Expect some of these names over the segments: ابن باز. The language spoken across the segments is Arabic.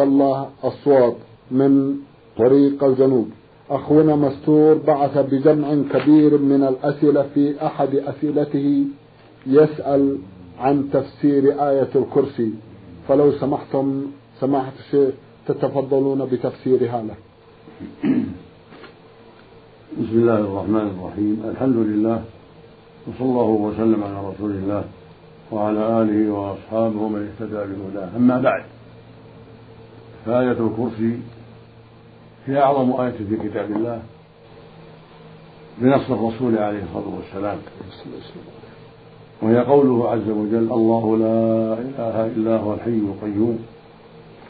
عبد الله الصواب من طريق الجنوب. أخونا مستور بعث بجمع كبير من الأسئلة، في أحد أسئلته يسأل عن تفسير آية الكرسي، فلو سمحتم سماحة الشيخ تتفضلون بتفسيرها له. بسم الله الرحمن الرحيم، الحمد لله وصلى الله وسلم على رسول الله وعلى آله وأصحابه من اهتدى بهداه، أما بعد، فآية الكرسي هي أعظم آية في كتاب الله بنص الرسول عليه الصلاة والسلام، وهي قوله عز وجل: الله لا إله إلا هو الحي القيوم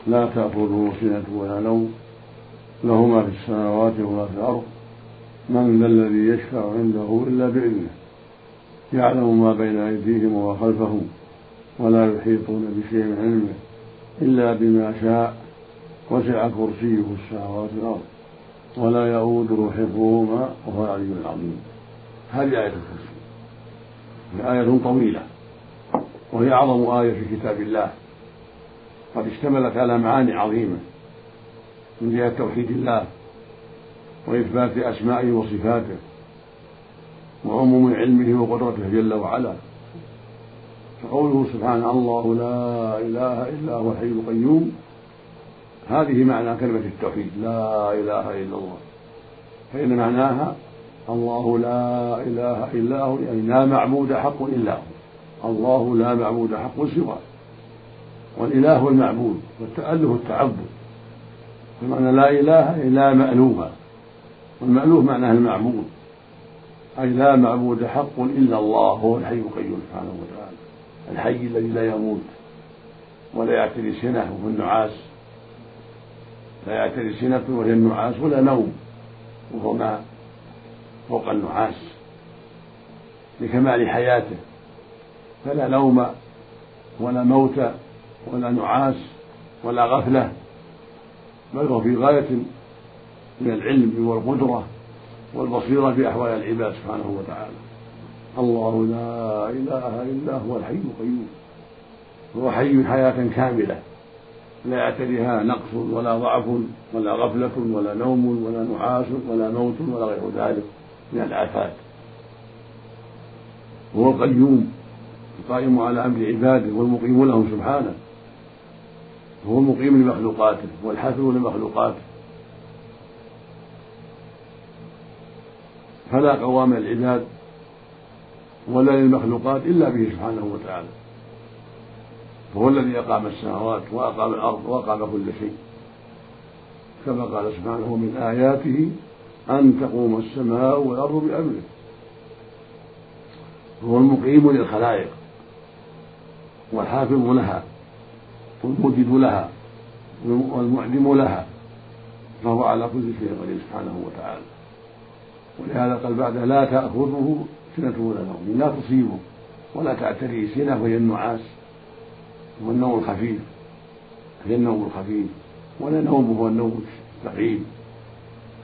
لا تأخذه سنة ولا نوم له ما في السماوات وما في الأرض من ذا الذي يشفع عنده إلا بإذنه يعلم ما بين أيديهم وما خلفهم ولا يحيطون بشيء من علمه إلا بما شاء وسع كرسيه السماوات والأرض ولا يؤوده حفظهما وهو العلي العظيم. هذه آية الكرسي، آية طويلة وهي أعظم آية في كتاب الله، قد اشتملت على معاني عظيمة من جهة توحيد الله وإثبات أسمائه وصفاته وعموم علمه وقدرته جل وعلا. فقوله سبحانه الله لا إله إلا هو الحي القيوم، هذه معنى كلمة التوحيد لا إله إلا الله، فإن معناها الله لا إله إلا هو، يعني لا معبود حق إلا هو، الله لا معبود حق سواه، والإله المعبود والتأله التعبد، فمعنى لا إله إلا مألوها، والمألوه معناه المعبود، أي لا معبود حق إلا الله هو الحي القيوم سبحانه وتعالى، الحي الذي لا يموت ولا يعتري سنة وهو النعاس، لا يعتري سنة وهي النعاس ولا نوم وهو ما فوق النعاس لكمال حياته، فلا نوم ولا موت ولا نعاس ولا غفلة، بل هو في غاية من العلم والقدرة والبصيرة في أحوال العباد سبحانه وتعالى. الله لا إله إلا هو الحي القيوم، هو حي حياة كاملة لا يعتريها نقص ولا ضعف ولا غفلة ولا نوم ولا نعاس ولا موت ولا غير ذلك من الآفات، هو القيوم القائم على أمر عباده والمقيم لهم سبحانه، هو المقيم لمخلوقاته والحافظ لمخلوقاته، فلا قوام العباد ولا للمخلوقات إلا به سبحانه وتعالى، فهو الذي أقام السماوات وأقام الأرض وأقام كل شيء، كما قال سبحانه من آياته أن تقوم السماء والأرض بأمره، هو المقيم للخلائق والحافظ لها والمجد لها والمعلم لها، فهو على كل شيء قدير سبحانه وتعالى. ولهذا قال بعد لا تأخذه سنة ولا نوم، لا تصيبه ولا تعتريه سنة وهي النعاس والنوم الخفيف، هي النوم الخفيف، ولا نومه هو النوم الثقيل،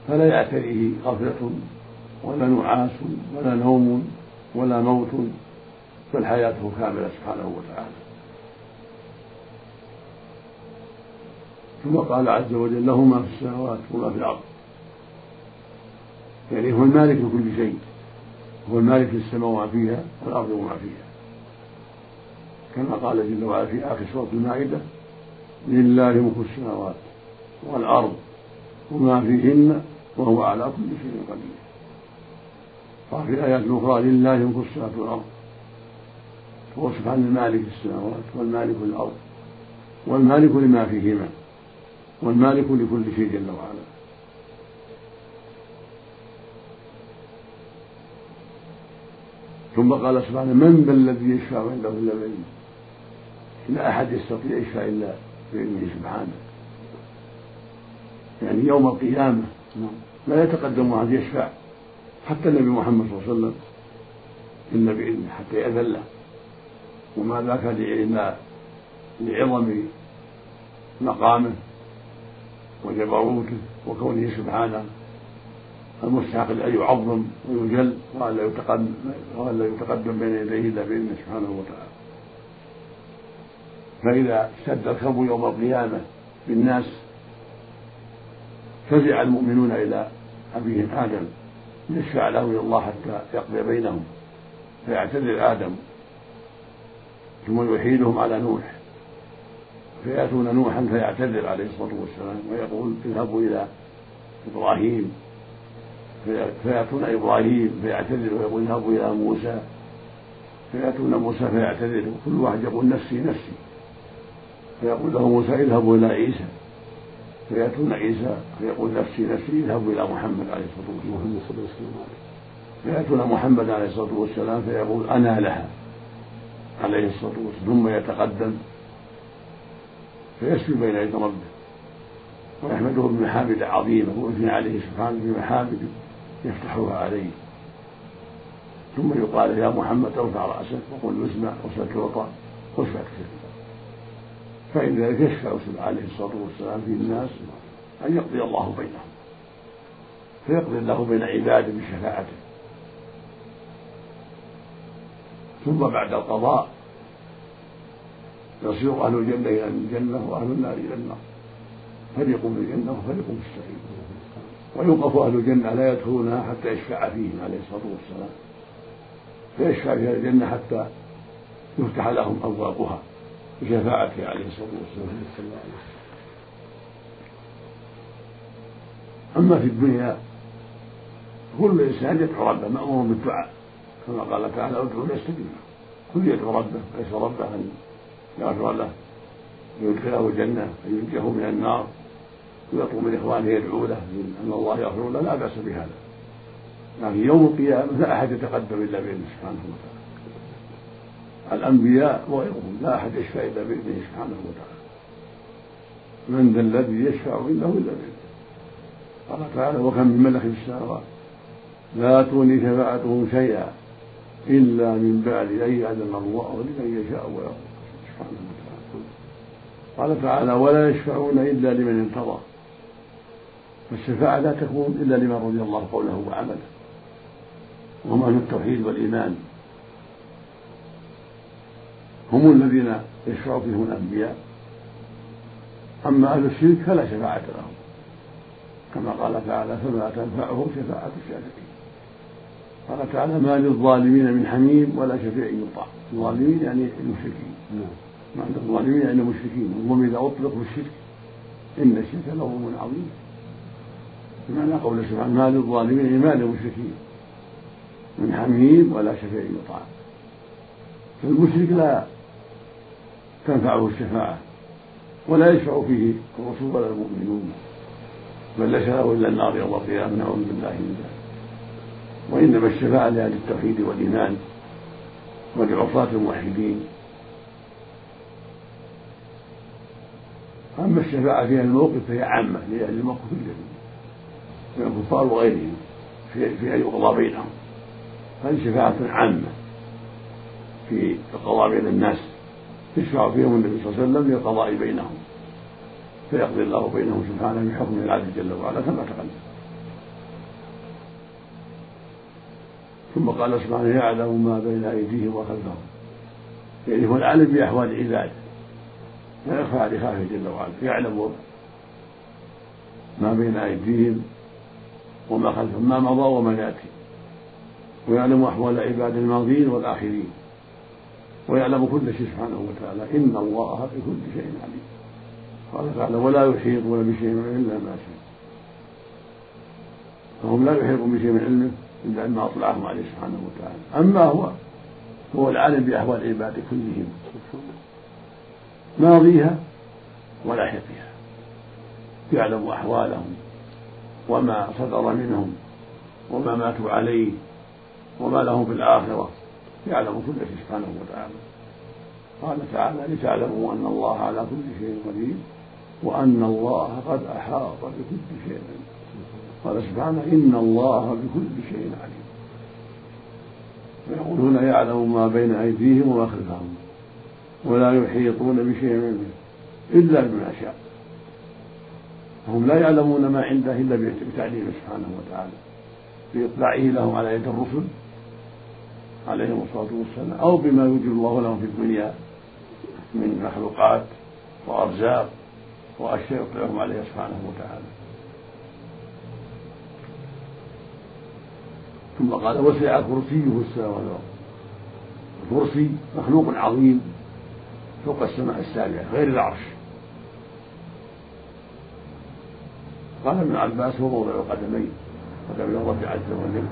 فلا يعتريه غفلة ولا نعاس ولا نوم ولا موت، بل حياته كاملة سبحانه وتعالى. ثم قال عز وجل له ما في السماوات وما في الأرض، يعني هو المالك لكل شيء، هو المالك للسماء وما فيها والأرض وما فيها، كما قال جل وعلا في آخر سورة المائدة لله ملك السماوات والأرض وما فيهن وهو على كل شيء قدير. وفي الآيات الأخرى لله ملك السماوات والأرض، هو سبحانه المالك للسماوات والمالك للأرض والمالك لما فيهما والمالك لكل شيء جل وعلا. ثم قال سبحانه من ذا الذي يشفع عنده إلا بإذنه، لا أحد يستطيع يشفع إلا بإذنه سبحانه، يعني يوم القيامة لا يتقدم أحد يشفع، حتى النبي محمد صلى الله عليه وسلم إلا بإذنه حتى يأذن له، وما ذاك لعظم مقامه وجبروته وكونه سبحانه المستحق لأن يعظم ويجل وأن لا يتقدم بين يديه إلا بإذنه سبحانه وتعالى. فإذا اشتد الكرب يوم القيامة بالناس فزع المؤمنون إلى أبيهم آدم ليشفع له إلى الله حتى يقضي بينهم فيعتذر آدم ثم يحيلهم على نوح فيأتون نوحا فيعتذر عليه الصلاة والسلام ويقول اذهبوا إلى إبراهيم فيأتون إبراهيم فيعتذر ويقول اذهبوا إلى موسى فيأتون موسى فيعتذر وكل واحد يقول نفسي نفسي فيقول له موسى اذهبوا إلى عيسى فيأتون عيسى فيقول نفسي نفسي اذهبوا إلى محمد عليه الصلاة والسلام فيأتون محمد عليه الصلاة والسلام فيقول أنا لها عليه الصلاة والسلام ثم يتقدم فيسفي بين يدي ربه ويحمده بمحامد عظيمة ويثني عليه سبحانه بمحامد يفتحها عليه ثم يقال يا محمد ارفع رأسك وقل اسمع واسمع توطأ واسمع كثيرا فإن ذلك يشفع عليه الصلاة والسلام في الناس أن يقضي الله بينهم فيقضي الله بين عباده بشفاعته ثم بعد القضاء يصير أهل الجنة إلى الجنة وأهل النار إلى النار فريق بالجنة وفريق بالسعير ويوقف أهل الجنة لا يدخلونها حتى يشفع فيهم عليه الصلاة والسلام فيشفع في الجنة حتى يفتح لهم أبوابها بشفاعته عليه الصلاة والسلام. أما في الدنيا كل إنسان يدعو ربه مأمور بالدعاء كما قال تعالى ادعوا ليستجب كل يدعو ربه ليس ربه أن يغفر له ويدخله الجنة وينجيه من النار ويطلب من إخوانه يدعو له أن الله يغفر له لا بأس بهذا لكن يوم القيامة لا أحد يتقدم إلا بإذنه سبحانه وتعالى الأنبياء وغيرهم لا أحد يشفع إلا بإذنه سبحانه وتعالى من ذا الذي يشفع إلا بإذنه قال تعالى وكم من ملك في السماوات لا تغني شفاعتهم شيئا إلا من بعد أن يأذن الله لمن يشاء ويرضى سبحانه وتعالى قال تعالى ولا يشفعون إلا لمن ارتضى فالشفاعة لا تكون إلا لمن رضي الله قوله وعمله وهم أهل التوحيد والإيمان هم الذين يشفع فيهم الأنبياء أما أهل الشرك فلا شفاعة لهم كما قال تعالى فما تنفعهم شفاعة الشافعين قال تعالى ما للظالمين من حميم ولا شفيع يطاع الظالمين يعني المشركين معنى الظالمين يعني المشركين وهم إذا أطلقوا الشرك إن الشرك لهم عظيم بمعنى قول سبحانه ما للظالمين يعني ما للمشركين من حميم ولا شفيع يطاع فالمشرك لا تنفعه الشفاعة ولا يشفع فيه الرسول ولا المؤمنون بل لا شفعه إلا النار يوم القيامة نعوذ بالله من ذلك وإنما الشفاعة لأهل التوحيد والإيمان ولعصاة الموحدين أما الشفاعة في الموقف فهي عامة لأهل الموقف من الكفار وغيرهم في أن يقضى بينهم هذه شفاعة عامة في القضاء بين الناس يشفع فيهم النبي صلى الله عليه وسلم للقضاء بينهم فيقضي الله بينهم سبحانه بحكم العدل جل وعلا كما تقدم ثم قال سبحانه يعلم ما بين ايديهم وخلفهم يعني هو العالم باحوال العباد لا يخفى لخافه جل وعلا يعلم ما بين ايديهم وما خلفهم ما مضى وما ياتي ويعلم احوال عباد الماضين والاخرين ويعلم كل شيء سبحانه وتعالى إن الله بكل شيء عليم قال تعالى ولا يحيطون بشيء من علمه إلا ما شاء فهم لا يحيطون بشيء من علمه إلا ما أطلعهم عليه سبحانه وتعالى أما هو العالم بأحوال عباد كلهم ماضيها ولاحقها يعلم أحوالهم وما صدر منهم وما ماتوا عليه وما لهم في الآخرة يعلم كل شيء سبحانه وتعالى قال تعالى لتعلموا أن الله على كل شيء قدير وأن الله قد أحاط بكل شيء قال سبحانه إن الله بكل شيء عليم ويقول هنا يعلم ما بين أيديهم وما خلفهم ولا يحيطون بشيء منه إلا بما شاء هم لا يعلمون ما عنده إلا بتعليمه سبحانه وتعالى بإطلاعه لهم على يد الرسل عليهم الصلاة والسلام أو بما يوجد الله لهم في الدنيا من مخلوقات وأرزاق وأشياء يطلعهم عليه سبحانه وتعالى. ثم قال وسع كرسيه السماوات والأرض. الكرسي مخلوق عظيم فوق السماء السابعة غير العرش. قال ابن عباس هو موضع قدميه قدم الرب عز وجل.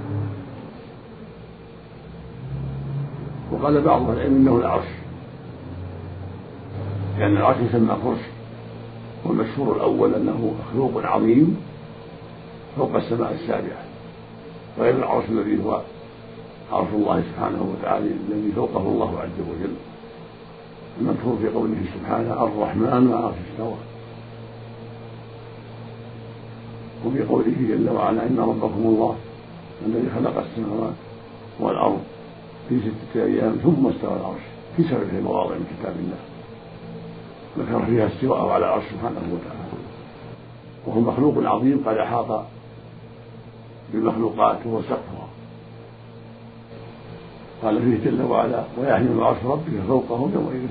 وقال بعض العلم انه العرش لان العرش يسمى كرسي، والمشهور الاول انه مخلوق عظيم فوق السماء السابعة غير العرش الذي هو عرش الله سبحانه وتعالى الذي فوقه الله عز وجل المذكور في قوله سبحانه الرحمن والعرش استوى، وفي قوله جل وعلا إن ربكم الله الذي خلق السماوات والأرض في 6 أيام ثم استوى العرش في 7 مواضع من كتاب الله ذكر فيها استواءه على العرش سبحانه وتعالى. وهو مخلوق عظيم قد أحاط بالمخلوقات وهو سقفها. قال فيه جل وعلا ويحمل العرش ربك فوقهم يومئذ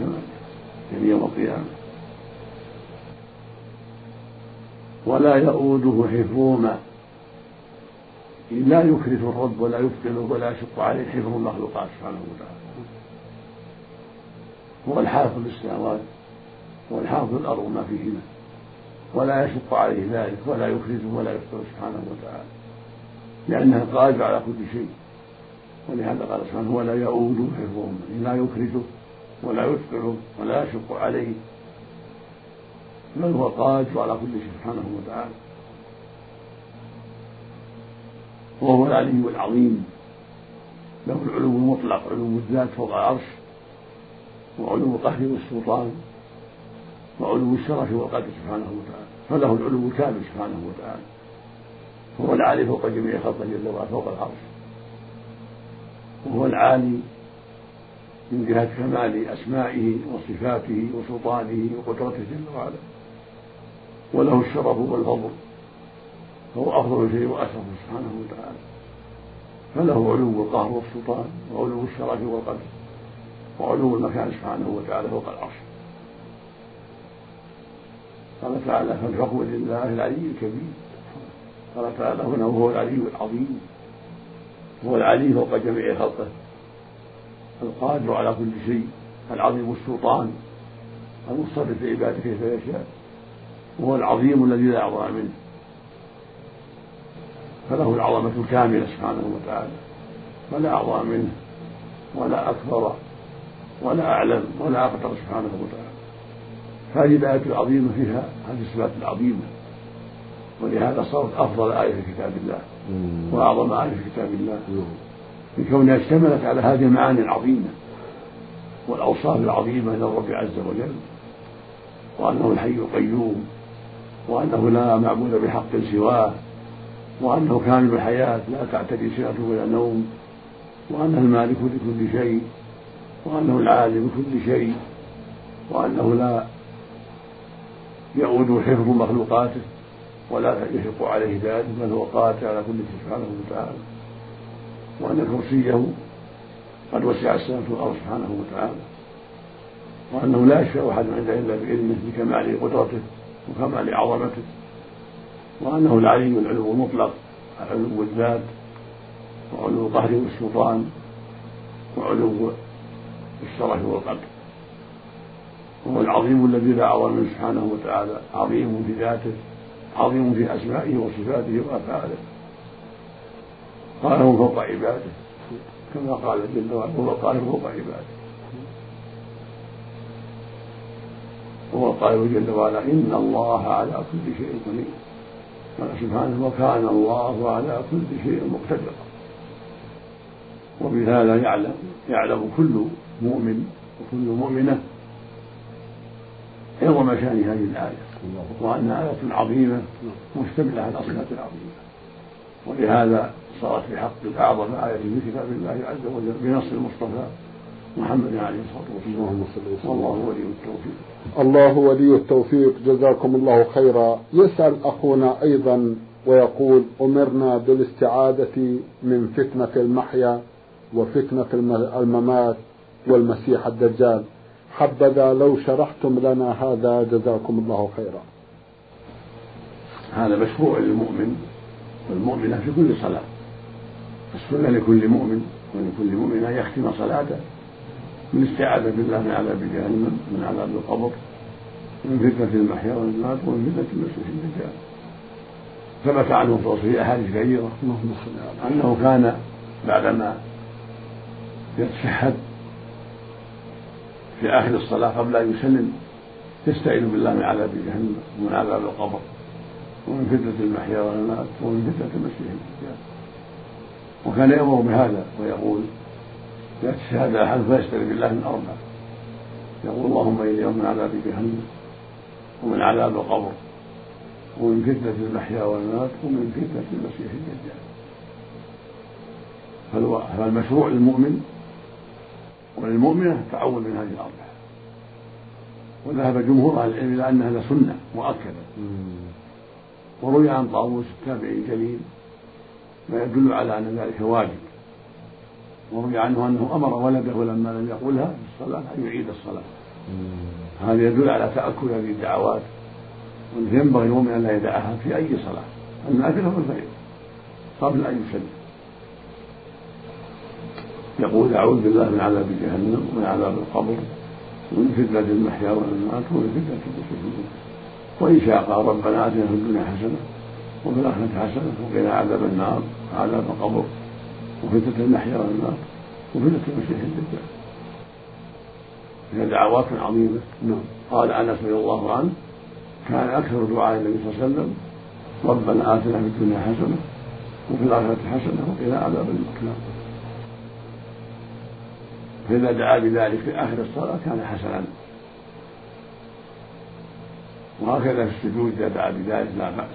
8 يوم القيامة ولا يؤوده حفظهما لا يكلف الرب ولا يفقنه ولا يشق عليه حفظ المخلوقات سبحانه وتعالى. هو الحافظ للسماوات والحافظ الأرض ما فيهما ولا يشق عليه ذلك ولا يكلفه ولا يفقنه سبحانه وتعالى لأنها قادر على كل شيء. ولهذا قال سبحانه ولا يؤوده حفظهما لا يكلفه ولا يفقنه ولا يشق عليه بل هو قادر على كل شيء سبحانه وتعالى. وهو العلي العظيم له العلو المطلق علو الذات فوق العرش وعلو القهر والسلطان وعلو الشرف والقدر سبحانه وتعالى، فله العلو الكامل سبحانه وتعالى. هو العالي فوق جميع خلقه جل وعلا فوق العرش، وهو العالي من جهة كمال أسمائه وصفاته وسلطانه وقدرته جل وعلا، وله الشرف والفضل فهو أفضل شيء وأشرف سبحانه وتعالى، فله علو القهر والسلطان وعلو الشرف والقدر وعلو المكان سبحانه وتعالى فوق العرش. قال تعالى فالحكم لله العلي الكبير. قال تعالى هنا وهو العلي العظيم هو العلي فوق جميع خلقه القادر على كل شيء العظيم السلطان المتصرف في عباده كيف يشاء، وهو العظيم الذي لا عظم منه فله العظمة الكاملة سبحانه وتعالى، ولا أعظم منه ولا أكبر ولا أعلم ولا أقدر سبحانه وتعالى. هذه الآية العظيمة فيها هذه الصفات العظيمة، ولهذا صارت أفضل آية في كتاب الله وأعظم آية في كتاب الله لكونها اشتملت على هذه المعاني العظيمة والأوصاف العظيمة للرب عز وجل، وأنه الحي القيوم وأنه لا معبود بحق سواه وأنه كامل الحياة لا تعتري سنته ولا نوم، وأنه المالك لكل شيء وأنه العالم لكل شيء وأنه لا يؤود حفظ مخلوقاته ولا يشق عليه ذلك بل هو قادر على كل شيء سبحانه وتعالى، وأن كرسيه قد وسع السماوات والأرض سبحانه وتعالى، وأنه لا يشفع أحد عنده إلا بإذنه لكمال قدرته وكمال عظمته، وأنه العلي العلو المطلق علو الذات وعلو القهر والسلطان وعلو الشرف والقدر، وهو العظيم الذي لا عظم منه سبحانه وتعالى عظيم في ذاته عظيم في أسمائه وصفاته وأفعاله قاله فوق عباده كما قال جل وعلا هو قاله فوق عباده. وهو قال جل وعلا إن الله على كل شيء قدير. قال سبحانه وكان الله على كل شيء مقتدرا. وبهذا يعلم كل مؤمن وكل مؤمنة عظم شأن هذه الآية وأنها آية عظيمة مشتملة على الصفات العظيمة، ولهذا صارت بحق أعظم آية في كتاب الله عز وجل بنص المصطفى محمد عليه الصلاة والسلام والله ولي التوفيق. الله ولي التوفيق جزاكم الله خيرا. يسأل أخونا أيضا ويقول أمرنا بالاستعادة من فتنة المحيا وفتنة الممات والمسيح الدجال، حبذا لو شرحتم لنا هذا جزاكم الله خيرا. هذا مشروع للمؤمن والمؤمنة في كل صلاة. السنة لكل مؤمن ولكل مؤمنة يختم صلاته بالاستعاذة بالله من عذاب جهنم، من عذاب القبر، من فتنة المحيا والممات، ومن فتنة المسيح الدجال. ثبت عنه في أصحيح أحاديث كثيرة أنه كان بعدما يتشهد في آخر الصلاة قبل أن يسلم يستعيذ بالله من عذاب جهنم، ومن عذاب القبر، ومن فتنة المحيا والممات، ومن فتنة المسيح الدجال. وكان يأمر بهذا ويقول: لا تشهد أحد فيستعيذ بالله من أربعة، يقول: اللهم إني من عذاب جهنم، ومن عذاب القبر، ومن فتنة المحيا والممات، ومن فتنة المسيح الدجال. فالمشروع للمؤمن وللمؤمنة تعود من هذه الأربعة. وذهب جمهور أهل العلم إلى أنها لسنة مؤكدة. وروي عن طاووس التابعي الجليل ما يدل على أن ذلك واجب، وروي عنه أنه أمر ولده لما لم يقولها في الصلاة أن يعيد الصلاة. هذا يدل على تأكل هذه الدعوات، وأنه ينبغي المؤمن أن لا يدعها في أي صلاة، النافلة والفريضة، قبل أن يسلم يقول: أعوذ بالله من عذاب جهنم، ومن عذاب القبر، ومن فتنة المحيا والممات، ومن فتنة المسيح الدجال. وإن شاء قال: ربنا آتنا في الدنيا حسنة، وفي الآخرة حسنة، وقنا عذاب النار، وعذاب القبر، وفتنة المحيا والممات، وفتنة المسيح الدجال. هي دعوات عظيمة. قال أنس رضي الله عنه: كان أكثر دعاء النبي صلى الله عليه وسلم: ربنا آتنا في الدنيا حسنة، وفي الآخرة حسنة، وقنا عذاب النار. فإذا دعا بذلك في آخر الصلاة كان حسنا. وهكذا في السجود إذا دعا بذلك لا بأس،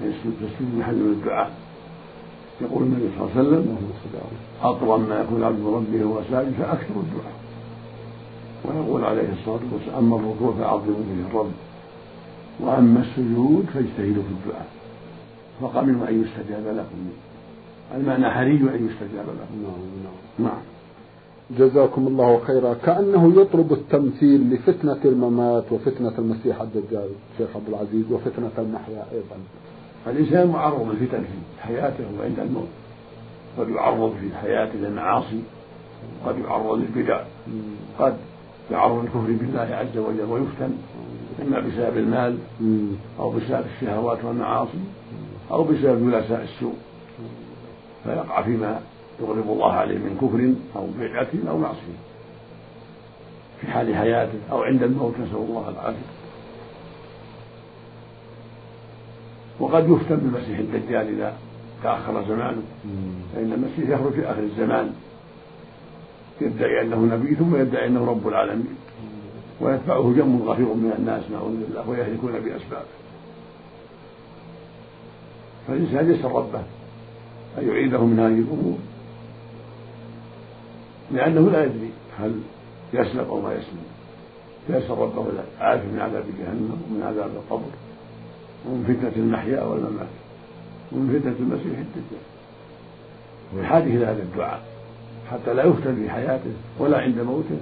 فالسجود محل من الدعاء. يقول النبي صلى الله عليه وسلم: أطول ما يكون عبد ربه هو ساجد فأكثر الدعاء. ويقول عليه الصلاة والسلام: أما الركوع فعظموا به الرب، وأما السجود فاجتهدوا في الدعاء، فقبلوا أن يستجاب لكم. المعنى حري أن يستجاب لكم. نعم، جزاكم الله خيرا. كأنه يطلب التمثيل لفتنة الممات وفتنة المسيح الدجال شيخ عبد العزيز، وفتنة المحيا أيضا. الإنسان معرض للفتن في حياته وعند الموت، قد يعرض في حياته للمعاصي، قد يعرض للبدع، قد يعرض الكفر بالله عز وجل ويفتن، إما بسبب المال، أو بسبب الشهوات والمعاصي، أو بسبب جلساء السوء، فيقع فيما يغضب الله عليه من كفر أو بدعة أو معصية في حال حياته أو عند الموت، نسأل الله العافية. وقد يفتن بالمسيح الدجال إذا تأخر زمانه، فإن المسيح يخرج في آخر الزمان، يدعي أنه نبي ثم يدعي أنه رب العالمين، ويتبعه جم غفير من الناس نعوذ بالله، ويهلكون بأسبابه. فالإنسان يسأل ربه أن يعيده من هذه الأمور، لأنه لا يدري هل يسلم أو ما يسلم، فيسأل ربه العافية من عذاب جهنم، ومن عذاب القبر، ومن فتنة المحيا والممات، ومن فتنة المسيح الدجال. ويحاجه إلى هذا الدعاء حتى لا يفتن في حياته ولا عند موته،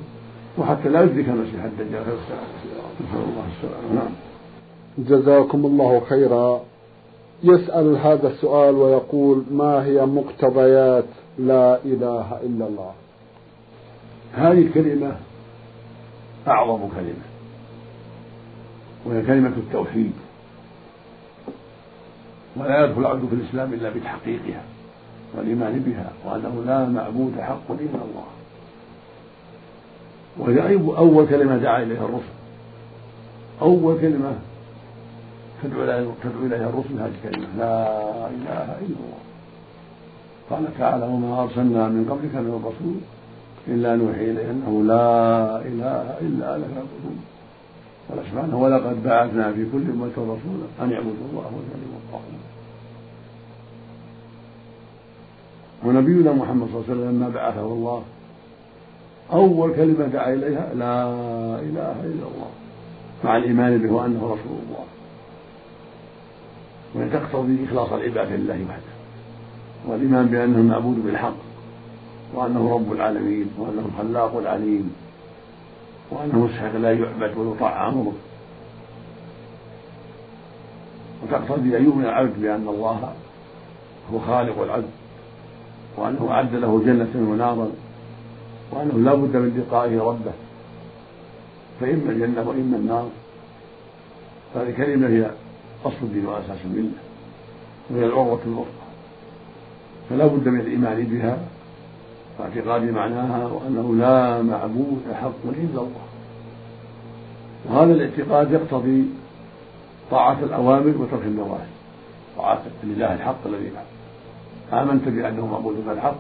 وحتى لا يدرك المسيح الدجال، نسأل الله السلامة. نعم، جزاكم الله خيرا. يسأل هذا السؤال ويقول: ما هي مقتضيات لا إله إلا الله؟ هذه الكلمة أعظم كلمة، وهي كلمة التوحيد، ولا يدخل العبد في الإسلام إلا بتحقيقها والإيمان بها، وأنه لا معبود حق إلا الله. وهي أول كلمة دعا إليها الرسل، أول كلمة تدعو إليها الرسل هذه الكلمة: لا إله إلا الله. قال تعالى: وما أرسلنا من قبلك من رسول إلا نوحي إليه أنه لا إله إلا أنا فاعبدون. قال سبحانه: ولقد بعثنا في كل أمة رسولا أن يعبدوا الله واجتنبوا الطاغوت. ونبينا محمد صلى الله عليه وسلم لما بعثه الله أول كلمة دعا إليها: لا إله إلا الله، مع الإيمان به أنه رسول الله، وتقتضي إخلاص العبادة لله وحده، والإيمان بأنه معبود بالحق، وأنه رب العالمين، وأنه الخلاق العليم، وأنه يستحق لا يعبد ويطاع أمره. وتقتضي أن يؤمن العبد بأن الله هو خالق العبد وأنه أعد له جنة ونارا وأنه لا بد من لقائه ربه، فإما الجنة وإما النار. هذه الكلمة هي أصل الدين وأساس الملة وهي العروة الوثقى، فلا بد من الإيمان بها واعتقاد معناها وأنه لا معبود حق إلا الله، وهذا الاعتقاد يقتضي طاعة الأوامر وترك النواهي، طاعة لله الحق الذي آمنت بأنه معبود بالحق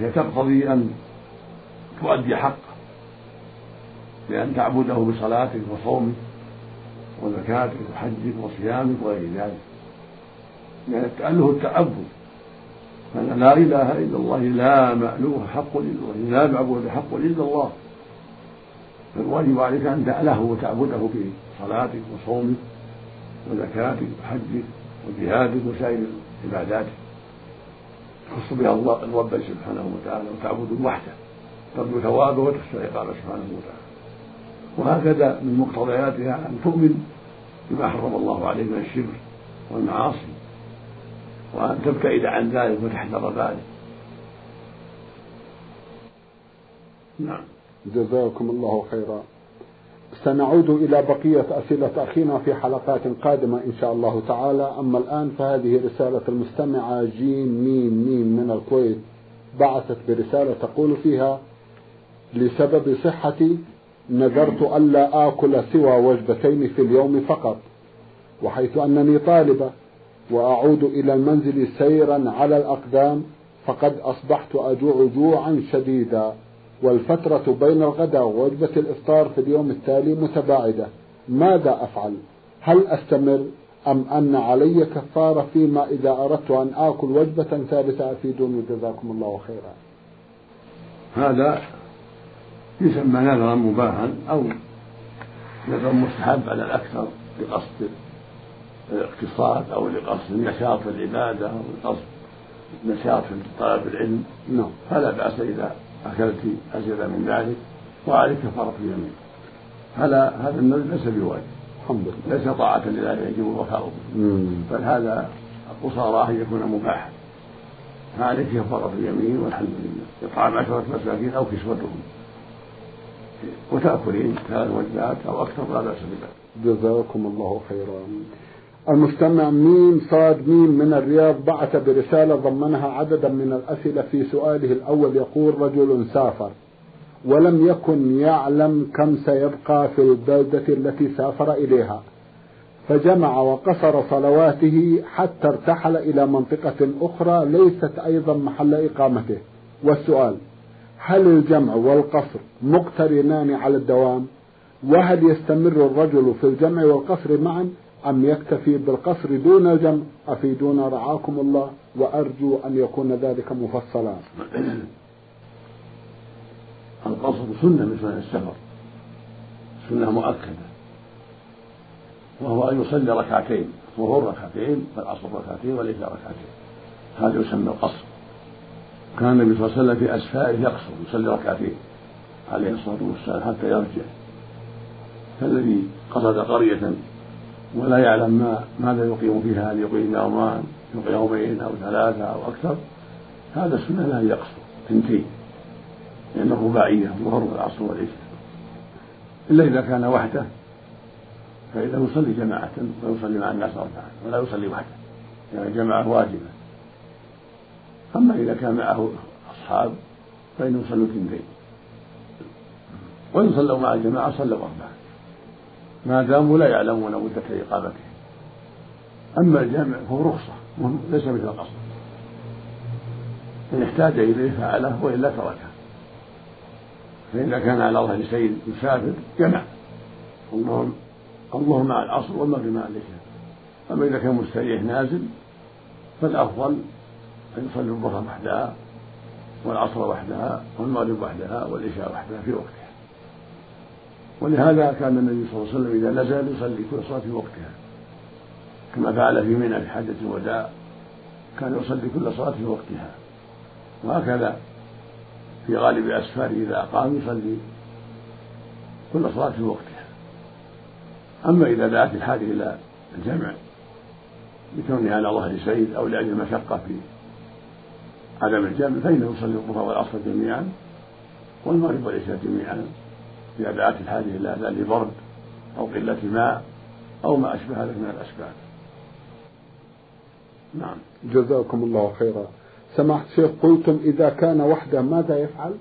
هي تقتضي أن تؤدي حقه بأن تعبده بصلاتك وصومك وزكاتك وحجك وصيامك وغير ذلك، يعني التأله التعبد، فأنا لا إله إلا الله، لا مألوه حق إلا الله، لا معبود حق إلا الله، فالواجب عليك أن تأله وتعبده بصلاتك وصومك وزكاتك وحجك وجهادك وسائر عباداتك، تخص بها الله الرب سبحانه وتعالى وتعبده وحده ترجو ثوابه وتخشى عقابه سبحانه وتعالى. وهكذا من مقتضياتها أن تؤمن بما حرم الله عليه من الشرك والمعاصي وأن تبتعد عن ذلك وتحذر ذلك. نعم، جزاكم الله خيرا. سنعود إلى بقية أسئلة أخينا في حلقات قادمة إن شاء الله تعالى. أما الآن فهذه رسالة المستمعة جيم ميم ميم من الكويت، بعثت برسالة تقول فيها: لسبب صحتي نذرت ألا آكل سوى وجبتين في اليوم فقط، وحيث أنني طالبة وأعود إلى المنزل سيرا على الأقدام فقد أصبحت أجوع جوعا شديدا، والفترة بين الغداء ووجبة الإفطار في اليوم التالي متباعدة، ماذا أفعل؟ هل أستمر أم أن علي كفارة فيما إذا أردت أن آكل وجبة ثالثة؟ أفيدوني جزاكم الله خيرا. هذا يسمى نذرا مباحا أو نذرا مستحب على الأكثر لقصد الاقتصاد أو لقصد النشاط في العبادة أو لقصد النشاط في طلب العلم، فلا بأس إذا أكلت أجل من ذلك وعليك كفارة اليمين. هذا النذر ليس بواجب، ليس طاعة لله يجب وفاؤه، بل هذا قصاراه يكون مباحا، فعليك كفارة اليمين والحمد لله. إطعام 10 مساكين أو كسوتهم وتأكلين 3 وجبات أو أكثر لا بأس بذلك. جزاكم الله خيرا. المستمع ميم صاد ميم من الرياض بعث برسالة ضمنها عددا من الأسئلة. في سؤاله الأول يقول: رجل سافر ولم يكن يعلم كم سيبقى في البلدة التي سافر إليها، فجمع وقصر صلواته حتى ارتحل إلى منطقة أخرى ليست أيضا محل إقامته، والسؤال: هل الجمع والقصر مقترنان على الدوام؟ وهل يستمر الرجل في الجمع والقصر معا أم يكتفي بالقصر دون الجمع؟ أفيدونا رعاكم الله، وأرجو أن يكون ذلك مفصلا. القصر سنة من سنن السفر، سنة مؤكدة، وهو أن يصلي 2 ركعتين، الظهر 2 ركعتين والعصر 2 ركعتين والعشاء 2 ركعتين، هذا يسمى القصر. كان النبي صلى الله عليه وسلم في أسفاره يقصر يصلي 2 ركعتين عليه الصلاة والسلام حتى يرجع. فالذي قصد قرية ولا يعلم ماذا يقيم فيها، هل يقيم يومان يقيم يومين أو 3 أو أكثر، هذا السنة لا يقصر 2، لأنه يعني رباعية الظهر والعصر والعشاء، إلا إذا كان وحده فإذا يصلي جماعة ويصلي مع الناس 4 ولا يصلي وحده، يعني الجماعة واجبة. أما إذا كان معه أصحاب فإنه يصلوا 2، وإن صلوا مع الجماعة صلوا 4 ما داموا لا يعلمون مدة إقامته. أما الجامع فهو رخصة ليس مثل القصر، إن احتاج إليه فعله وإلا تركه، فإذا كان على ظهر سيد مسافر جمع اللهم مع العصر والمغرب مع العشاء. أما إذا كان مستريح نازل فالأفضل أن يصلي الظهر وحدها والعصر وحدها والمغرب وحدها والعشاء وحدها في وقتها، ولهذا كان النبي صلى الله عليه وسلم إذا نزل يصلي كل صلاة في وقتها، كما فعل في منى في حجة الوداع كان يصلي كل صلاة في وقتها، وهكذا في غالب أسفاره إذا أقام يصلي كل صلاة في وقتها. أما إذا دعت الحاجة إلى الجمع لكونه على ظهر سيل أو لأجل مشقة في عدم الجمع فإنه يصلي الظهر والعصر جميعا والمغرب والعشاء جميعا إذا دعت الحاجة إلى هذا لبرد أو قلة ماء أو ما أشبه ذلك من الأسباب. نعم جزاكم الله خيرا. سمعت شيخ قلتم إذا كان وحده ماذا يفعل؟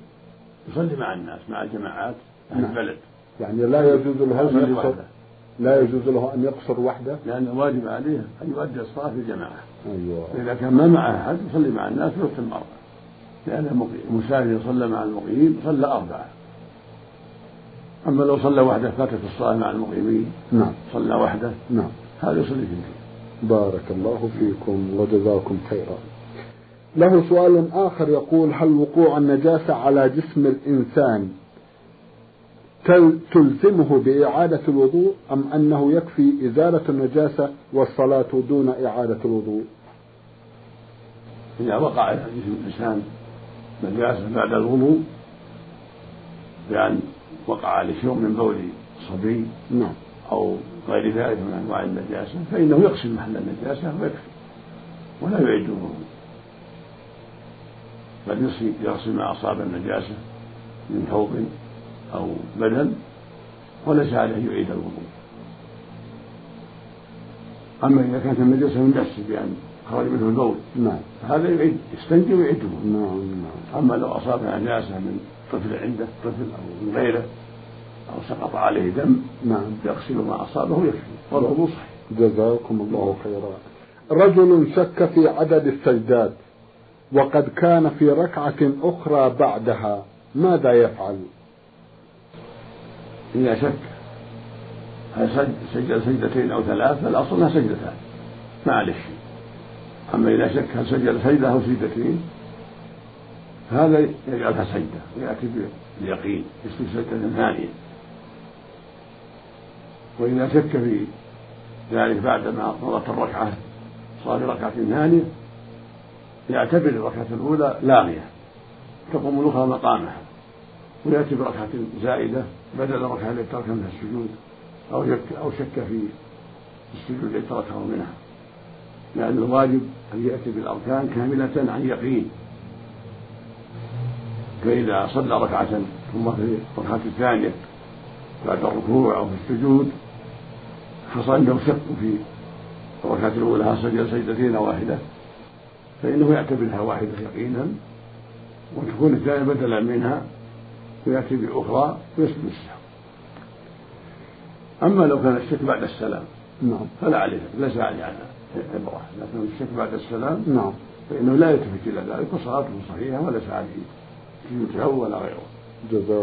يصلي مع الناس مع الجماعات عن البلد، يعني لا يجوز له أن يقصر وحده لأنه واجب عليه أن يؤدي الصلاة في الجماعة. أيوة. إذا كان ما معه أحد يصلي مع الناس في وقت المرة، لأن المسافر يصلى مع المقيم صلى أربعة، أما لو صلى وحده فاتت الصلاة مع المقيمين. نعم. صلى وحده. نعم. هذا يصلي فيه. بارك الله فيكم وجزاكم خيرا. له سؤال آخر يقول: هل وقوع النجاسة على جسم الإنسان تلزمه بإعادة الوضوء أم أنه يكفي إزالة النجاسة والصلاة دون إعادة الوضوء؟ إذا وقع على جسم الإنسان نجاسة بعد الوضوء، بأن وقع على شيء من بول صبي أو غير ذلك من أنواع النجاسة، فإنه يغسل محل النجاسة ويكفي ولا يعيد الوضوء، بل يغسل ما أصاب النجاسة من ثوب أو بدن وليس عليه يعيد الوضوء. أما إذا كانت النجاسة من نفسه بأن خرج منه البول فهذا يعيد، يستنجي ويعيده. أما لو أصاب نجاسة من طفل عنده طفل أو من غيره أو سقط عليه دم يغسل ما أصابه يكفي والوضوء صحيح. جزاكم الله خيرا. رجل شك في عدد السجدات وقد كان في ركعة أخرى بعدها، ماذا يفعل؟ إذا شك هل سجد سجدتين أو ثلاث فالأصل أنها سجدتان ما عليه شيء. أما إذا شك هل سجد سجدة أو سجدتين هذا يجعلها سجدة، يأتي باليقين يسجد سجدة ثانية. وإذا شك في ذلك بعدما مضت الركعة صار ركعة ثانية يعتبر الركعة الأولى لاغية تقوم الأخرى مقامها ويأتي بركعة زائدة بدل الركعة التي ترك منها السجود أو شك في السجود التي تركه منها، لأن الواجب أن يأتي بالأركان كاملة عن يقين. فإذا صلى ركعة ثم في الركعة الثانية بعد الركوع أو في السجود حصل أنه شك في الركعة الأولى سجد سجدتين واحدة فإنه يعتبرها واحدة يقينا وتكون الثانية بدلا منها ويأتي بأخرى ويسجد السهو. أما لو كان الشك بعد السلام فلا عليه، ليس عليه عبرة، لكن الشك بعد السلام فإنه لا يلتفت إلى ذلك وصلاته صحيحة وليس عليه سجوده ولا غيره،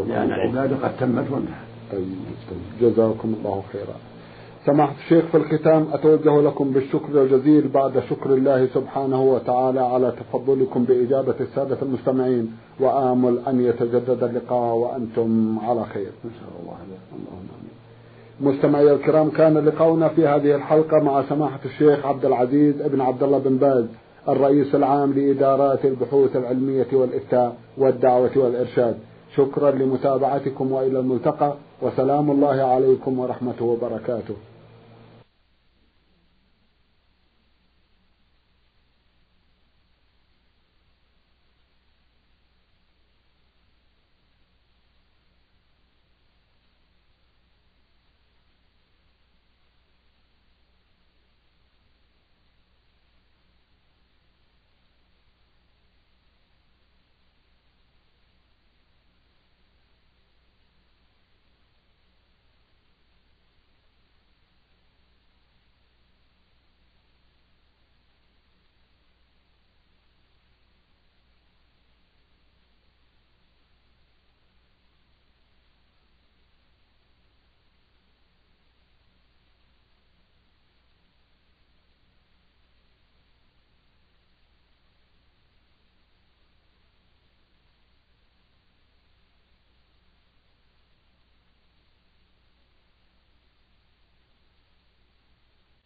لأن العبادة قد تمت وانتهت. جزاكم الله خيرا. سماحة الشيخ في الختام أتوجه لكم بالشكر الجزيل بعد شكر الله سبحانه وتعالى على تفضلكم بإجابة السادة المستمعين، وآمل أن يتجدد اللقاء وأنتم على خير إن شاء الله. مستمعي الكرام، كان لقاؤنا في هذه الحلقة مع سماحة الشيخ عبد العزيز ابن عبد الله بن باز الرئيس العام لإدارات البحوث العلمية والإفتاء والدعوة والإرشاد. شكرا لمتابعتكم وإلى الملتقى، وسلام الله عليكم ورحمته وبركاته.